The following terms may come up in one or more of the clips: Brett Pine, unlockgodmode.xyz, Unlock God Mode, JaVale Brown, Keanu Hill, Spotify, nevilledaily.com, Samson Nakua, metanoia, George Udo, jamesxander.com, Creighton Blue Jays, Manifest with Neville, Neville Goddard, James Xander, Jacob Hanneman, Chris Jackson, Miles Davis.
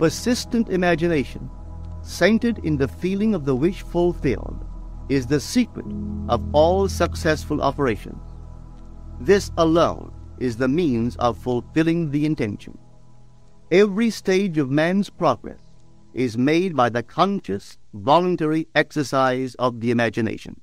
Persistent imagination, centered in the feeling of the wish fulfilled, is the secret of all successful operations. This alone is the means of fulfilling the intention. Every stage of man's progress is made by the conscious, voluntary exercise of the imagination.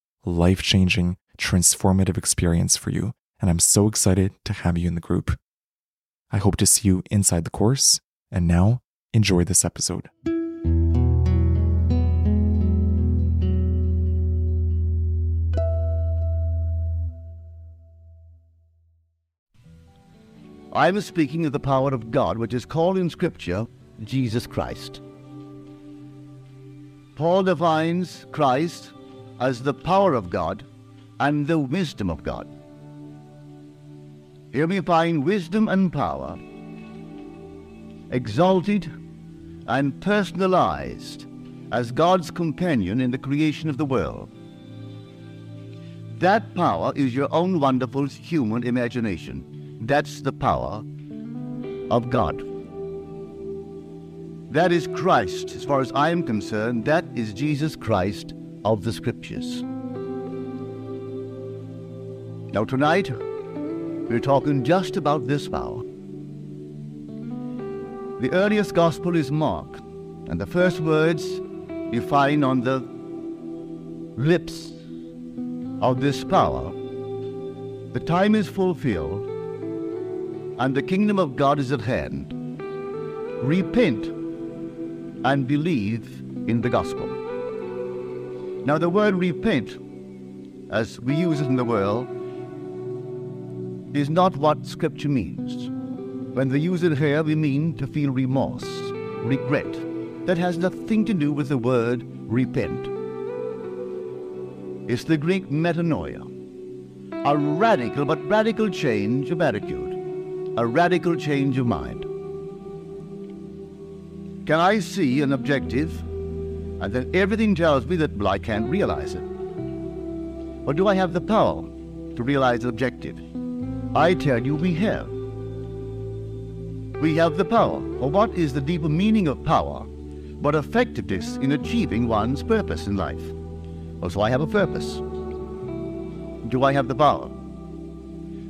life-changing, transformative experience for you, and I'm so excited to have you in the group. I hope to see you inside the course, and now, enjoy this episode. I am speaking of the power of God, which is called in Scripture, Jesus Christ. Paul defines Christ as the power of God and the wisdom of God. Here we find wisdom and power exalted and personalized as God's companion in the creation of the world. That power is your own wonderful human imagination. That's the power of God. That is Christ. As far as I am concerned, that is Jesus Christ of the Scriptures. Now tonight, we're talking just about this power. The earliest gospel is Mark, and the first words you find on the lips of this power. The time is fulfilled, and the kingdom of God is at hand. Repent and believe in the gospel. Now the word repent, as we use it in the world, is not what Scripture means. When we use it here, we mean to feel remorse, regret. That has nothing to do with the word repent. It's the Greek metanoia, a radical but radical change of attitude, a radical change of mind. Can I see an objective? And then everything tells me that, well, I can't realize it. But do I have the power to realize the objective? I tell you we have. We have the power. Or what is the deeper meaning of power but effectiveness in achieving one's purpose in life? Well, so I have a purpose. Do I have the power?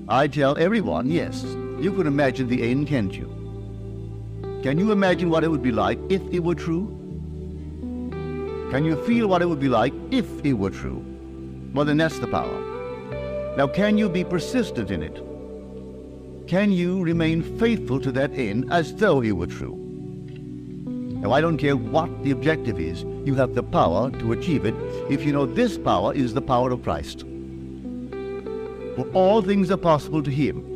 I tell everyone, yes. You can imagine the end, can't you? Can you imagine what it would be like if it were true? Can you feel what it would be like if it were true? Well, then that's the power. Now, can you be persistent in it? Can you remain faithful to that end as though it were true? Now, I don't care what the objective is. You have the power to achieve it if you know this power is the power of Christ. For all things are possible to Him.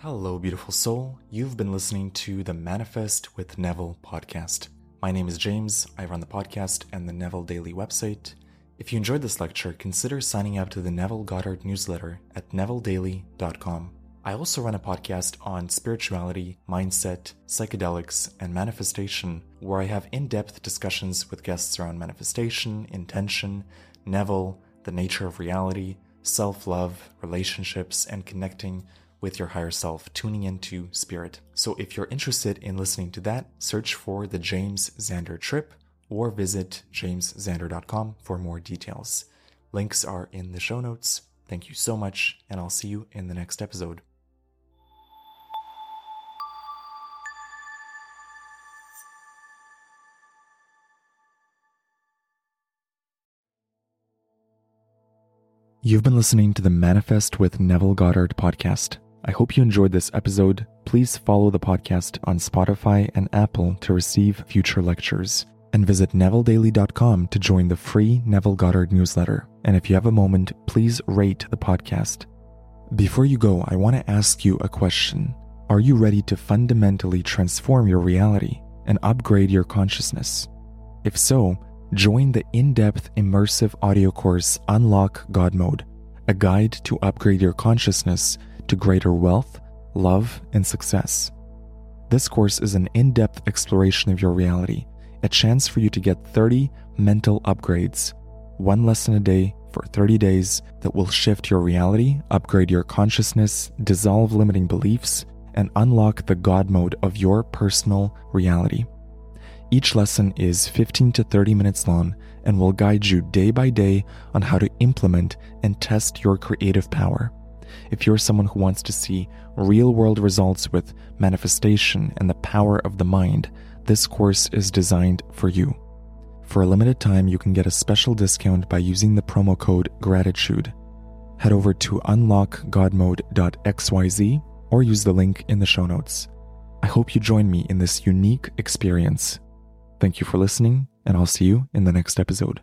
Hello, beautiful soul. You've been listening to the Manifest with Neville podcast. My name is James. I run the podcast and the Neville Daily website. If you enjoyed this lecture, consider signing up to the Neville Goddard newsletter at nevilledaily.com. I also run a podcast on spirituality, mindset, psychedelics, and manifestation, where I have in-depth discussions with guests around manifestation, intention, Neville, the nature of reality, self-love, relationships, and connecting with your higher self, tuning into spirit. So if you're interested in listening to that, search for the James Xander Trip or visit jamesxander.com for more details. Links are in the show notes. Thank you so much, and I'll see you in the next episode. You've been listening to the Manifest with Neville Goddard podcast. I hope you enjoyed this episode. Please follow the podcast on Spotify and Apple to receive future lectures. And visit nevilledaily.com to join the free Neville Goddard newsletter. And if you have a moment, please rate the podcast. Before you go, I want to ask you a question. Are you ready to fundamentally transform your reality and upgrade your consciousness? If so, join the in-depth immersive audio course Unlock God Mode, a guide to upgrade your consciousness to greater wealth, love, and success. This course is an in-depth exploration of your reality, a chance for you to get 30 mental upgrades, one lesson a day for 30 days that will shift your reality, upgrade your consciousness, dissolve limiting beliefs, and unlock the God mode of your personal reality. Each lesson is 15 to 30 minutes long and will guide you day by day on how to implement and test your creative power. If you're someone who wants to see real-world results with manifestation and the power of the mind, this course is designed for you. For a limited time, you can get a special discount by using the promo code GRATITUDE. Head over to unlockgodmode.xyz or use the link in the show notes. I hope you join me in this unique experience. Thank you for listening, and I'll see you in the next episode.